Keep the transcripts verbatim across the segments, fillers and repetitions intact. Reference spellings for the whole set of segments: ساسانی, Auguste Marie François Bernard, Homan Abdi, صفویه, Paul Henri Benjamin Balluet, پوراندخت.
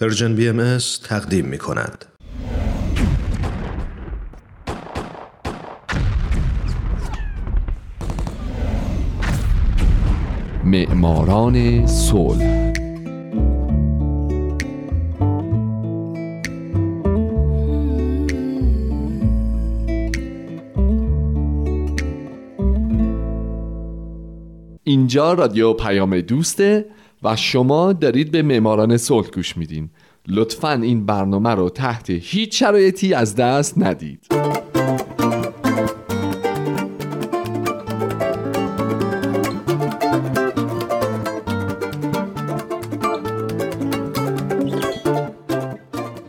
پرژن بی ام اس تقدیم می کند. معماران صلح. اینجا رادیو پیام دوسته و شما دارید به معماران صلح گوش میدین. لطفاً این برنامه رو تحت هیچ شرایطی از دست ندید.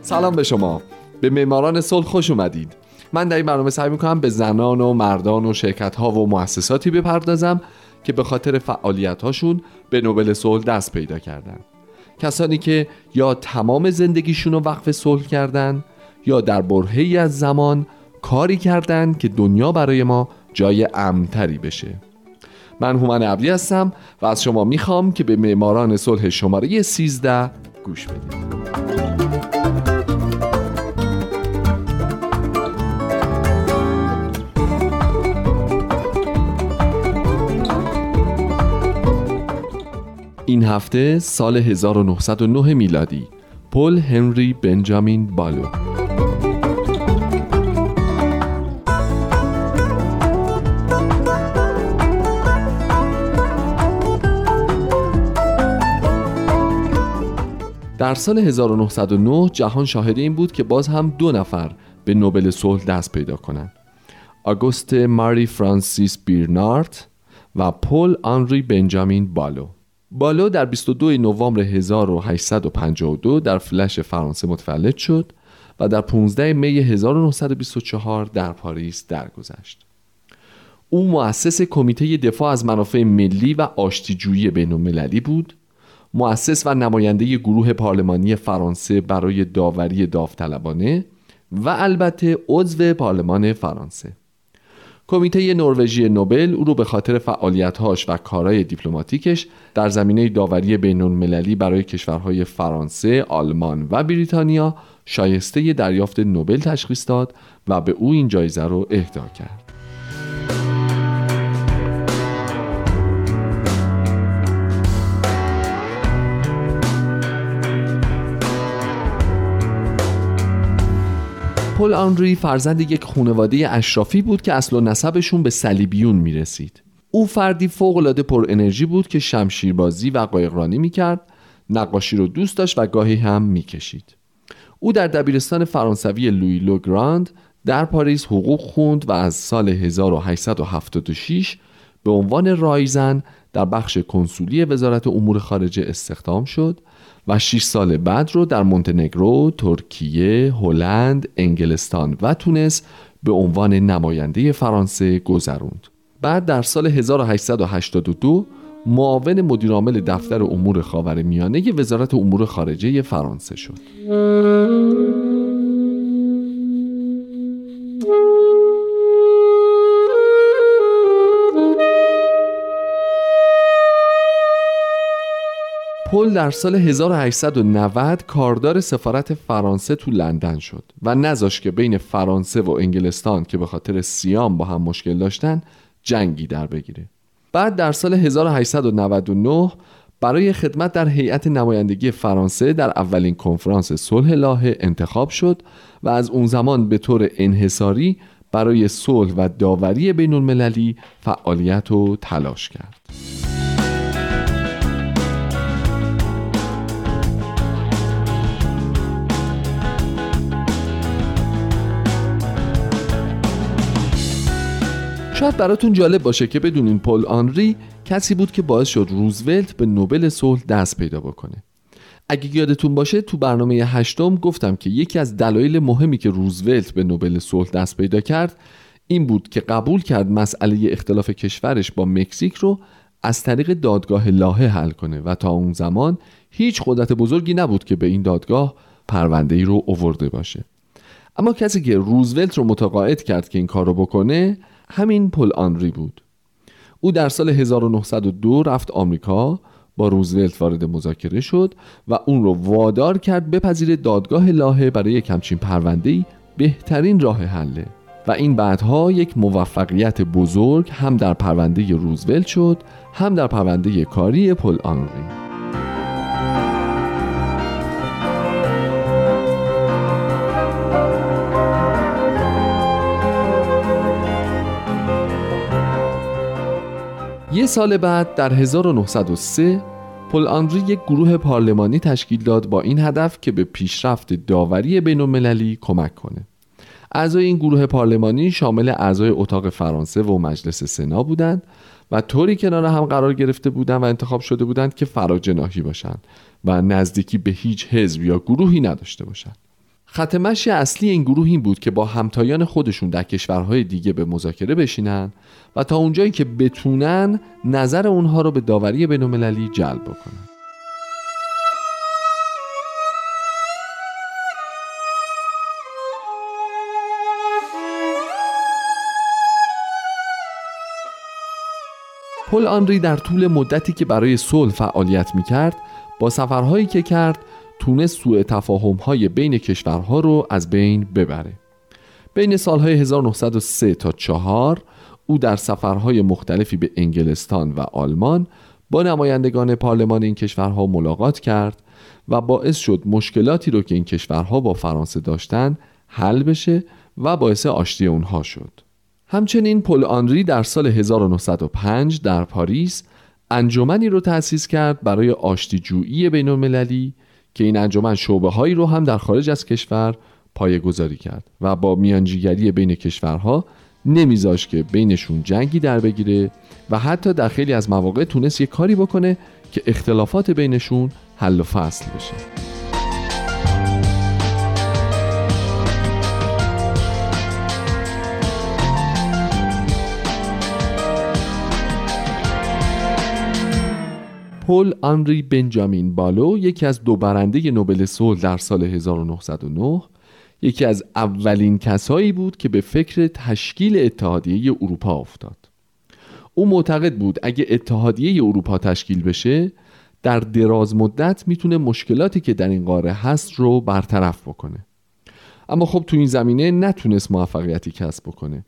سلام به شما، به معماران صلح خوش اومدید. من در این برنامه سعی میکنم به زنان و مردان و شرکت ها و مؤسساتی بپردازم که به خاطر فعالیت هاشون به نوبل صلح دست پیدا کردن. کسانی که یا تمام زندگیشون رو وقف صلح کردن یا در برهه‌ای از زمان کاری کردن که دنیا برای ما جای امن‌تری بشه. من هومن عبدی هستم و از شما میخوام که به معماران صلح شماره سیزده گوش بدید. این هفته سال هزار و نهصد و نه میلادی، پل هنری بنجامین بالو. در سال هزار و نهصد و نه جهان شاهد این بود که باز هم دو نفر به نوبل صلح دست پیدا کنند: آگوست ماری فرانسیس بیرنارد و پل آنری بنجامین بالو. بالو در بیست و دوم نوامبر هزار و هشتصد و پنجاه و دو در فلش فرانسه متولد شد و در پانزدهم می هزار و نهصد و بیست و چهار در پاریس درگذشت. او مؤسس کمیته دفاع از منافع ملی و آشتیجویی بین‌المللی بود، مؤسس و نماینده گروه پارلمانی فرانسه برای داوری داوطلبانه و البته عضو پارلمان فرانسه. کمیته نروژی نوبل او رو به خاطر فعالیت‌هاش و کارهای دیپلماتیکش در زمینه داوری بین‌المللی برای کشورهای فرانسه، آلمان و بریتانیا شایسته دریافت نوبل تشخیص داد و به او این جایزه رو اهدا کرد. پل آنری فرزند یک خانواده اشرافی بود که اصل و نسبشون به صلیبیون میرسید. او فردی فوق‌العاده پر انرژی بود که شمشیربازی و قایقرانی میکرد، نقاشی رو دوست داشت و گاهی هم میکشید. او در دبیرستان فرانسوی لوی لو گراند در پاریس حقوق خوند و از سال هزار و هشتصد و هفتاد و شش به عنوان رایزن در بخش کنسولی وزارت امور خارجه استخدام شد و شش سال بعد رو در مونتنگرو، ترکیه، هلند، انگلستان و تونس به عنوان نماینده فرانسه گذروند. بعد در سال هزار و هشتصد و هشتاد و دو معاون مدیرعامل دفتر امور خاورمیانه ی وزارت امور خارجه فرانسه شد. پل در سال هزار و هشتصد و نود کاردار سفارت فرانسه تو لندن شد و نذاشت که بین فرانسه و انگلستان که به خاطر سیام با هم مشکل داشتن جنگی در بگیره. بعد در سال هزار و هشتصد و نود و نه برای خدمت در هیئت نمایندگی فرانسه در اولین کنفرانس صلح لاهه انتخاب شد و از اون زمان به طور انحصاری برای صلح و داوری بین‌المللی فعالیت و تلاش کرد. شاید براتون جالب باشه که بدونین پل آنری کسی بود که باعث شد روزولت به نوبل صلح دست پیدا بکنه. اگه یادتون باشه تو برنامه هشتم گفتم که یکی از دلایل مهمی که روزولت به نوبل صلح دست پیدا کرد این بود که قبول کرد مسئله اختلاف کشورش با مکزیک رو از طریق دادگاه لاهه حل کنه و تا اون زمان هیچ قدرت بزرگی نبود که به این دادگاه پرونده‌ای رو آورده باشه. اما کسی که روزولت رو متقاعد کرد که این کارو بکنه همین پل آنری بود. او در سال هزار و نهصد و دو رفت آمریکا، با روزولت وارد مذاکره شد و اون رو وادار کرد بپذیره دادگاه لاهه برای یک همچین پرونده‌ای بهترین راه حله و این بعدها یک موفقیت بزرگ هم در پرونده روزولت شد، هم در پرونده کاری پل آنری. یه سال بعد در هزار و نهصد و سه پل آنری یک گروه پارلمانی تشکیل داد با این هدف که به پیشرفت داوری بین‌المللی کمک کنه. اعضای این گروه پارلمانی شامل اعضای اتاق فرانسه و مجلس سنا بودند و طوری کنار هم قرار گرفته بودند و انتخاب شده بودند که فراجناحی باشند و نزدیکی به هیچ حزب یا گروهی نداشته باشند. خط مشی اصلی این گروه این بود که با همتایان خودشون در کشورهای دیگه به مذاکره بشینن و تا اونجایی که بتونن نظر اونها رو به داوری بین‌المللی جلب بکنن. پل آنری در طول مدتی که برای صلح فعالیت می‌کرد، با سفرهایی که کرد تونست سوء تفاهم‌های بین کشورها رو از بین ببره. بین سالهای هزار و نهصد و سه تا چهار او در سفرهای مختلفی به انگلستان و آلمان با نمایندگان پارلمان این کشورها ملاقات کرد و باعث شد مشکلاتی رو که این کشورها با فرانسه داشتن حل بشه و باعث آشتی اونها شد. همچنین پل آنری در سال هزار و نهصد و پنج در پاریس انجمنی رو تأسیس کرد برای آشتی‌جویی بین‌المللی که این انجمن شعبه هایی رو هم در خارج از کشور پایه‌گذاری کرد و با میانجیگری بین کشورها نمیذاشت که بینشون جنگی در بگیره و حتی در خیلی از مواقع تونست یه کاری بکنه که اختلافات بینشون حل و فصل بشه. پل آنری بنجامین بالو یکی از دو برنده نوبل صلح در سال هزار و نهصد و نه یکی از اولین کسایی بود که به فکر تشکیل اتحادیه اروپا افتاد. او معتقد بود اگه اتحادیه اروپا تشکیل بشه در دراز مدت میتونه مشکلاتی که در این قاره هست رو برطرف بکنه. اما خب تو این زمینه نتونست موفقیتی کسب بکنه.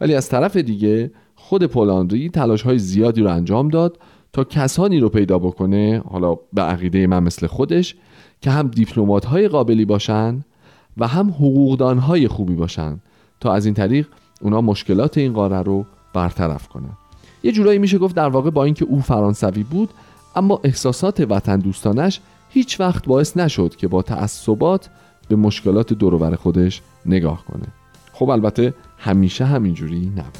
ولی از طرف دیگه خود پل آنری تلاش‌های زیادی رو انجام داد تا کسانی رو پیدا بکنه، حالا به عقیده من مثل خودش، که هم دیپلمات‌های قابلی باشن و هم حقوقدان‌های خوبی باشن تا از این طریق اونا مشکلات این قاره رو برطرف کنن. یه جورایی میشه گفت در واقع با اینکه او فرانسوی بود اما احساسات وطن دوستانش هیچ وقت باعث نشد که با تعصبات به مشکلات دور و بر خودش نگاه کنه. خب البته همیشه همینجوری نبود.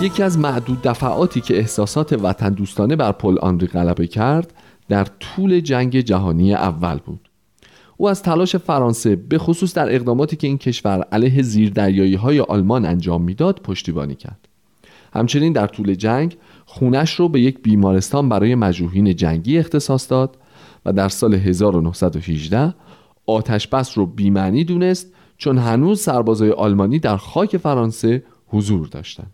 یکی از معدود دفعاتی که احساسات وطن دوستانه بر پل آنری غلبه کرد در طول جنگ جهانی اول بود. او از تلاش فرانسه به خصوص در اقداماتی که این کشور علیه زیردریایی‌های آلمان انجام میداد پشتیبانی کرد. همچنین در طول جنگ خونش رو به یک بیمارستان برای مجروحین جنگی اختصاص داد و در سال هزار و نهصد و هجده آتش بس رو بی‌معنی دونست چون هنوز سربازای آلمانی در خاک فرانسه حضور داشتند.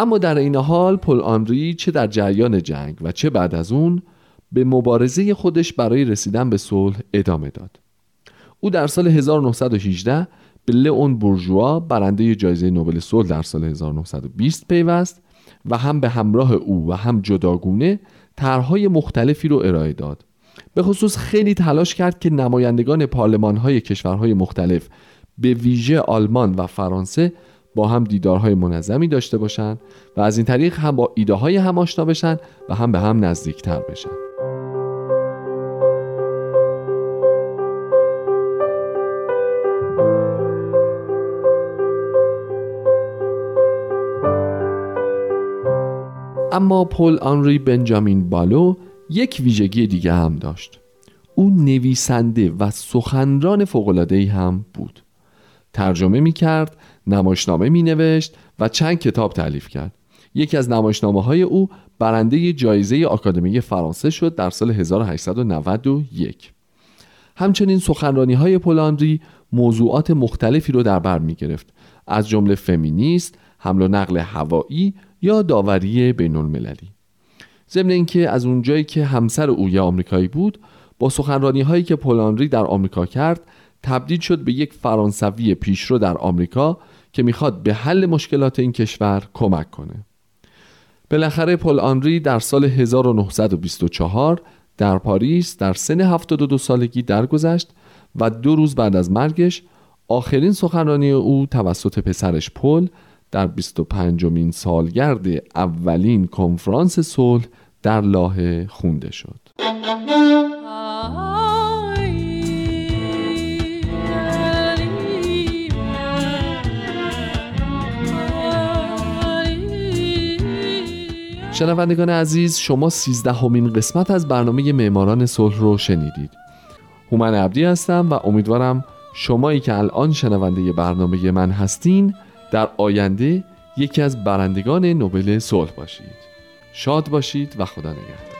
اما در این حال پل آنری چه در جریان جنگ و چه بعد از اون به مبارزه خودش برای رسیدن به صلح ادامه داد. او در سال هزار و نهصد و هجده به لئون بورژوا برنده جایزه نوبل صلح در سال هزار و نهصد و بیست پیوست و هم به همراه او و هم جداگونه طرح‌های مختلفی رو ارائه داد. به خصوص خیلی تلاش کرد که نمایندگان پارلمان‌های کشورهای مختلف به ویژه آلمان و فرانسه با هم دیدارهای منظمی داشته باشن و از این طریق هم با ایده های هم آشنا بشن و هم به هم نزدیکتر بشن. اما پل آنری بنجامین بالو یک ویژگی دیگه هم داشت. او نویسنده و سخنران فوق‌العاده‌ای هم بود. ترجمه میکرد، نمایشنامه مینوشت و چند کتاب تألیف کرد. یکی از نمایشنامه‌های او برنده جایزه آکادمی فرانسه شد در سال هزار و هشتصد و نود و یک. همچنین سخنرانی‌های پل آندری موضوعات مختلفی رو در بر می‌گرفت، از جمله فمینیست، حمل و نقل هوایی یا داوری بین‌المللی. ضمن اینکه از اونجایی که همسر او یه آمریکایی بود، با سخنرانی‌هایی که پل آندری در آمریکا کرد، تبدیل شد به یک فرانسوی پیشرو در آمریکا که می‌خواد به حل مشکلات این کشور کمک کنه. بالاخره پل آنری در سال هزار و نهصد و بیست و چهار در پاریس در سن هفتاد و دو سالگی درگذشت و دو روز بعد از مرگش آخرین سخنرانی او توسط پسرش پل در بیست و پنجمین سالگرد اولین کنفرانس صلح در لاهه خوانده شد. شنوندگان عزیز، شما سیزدهمین قسمت از برنامه معماران صلح رو شنیدید. هومن عبدی هستم و امیدوارم شمایی که الان شنونده برنامه من هستین در آینده یکی از برندگان نوبل صلح باشید. شاد باشید و خدا نگهدار.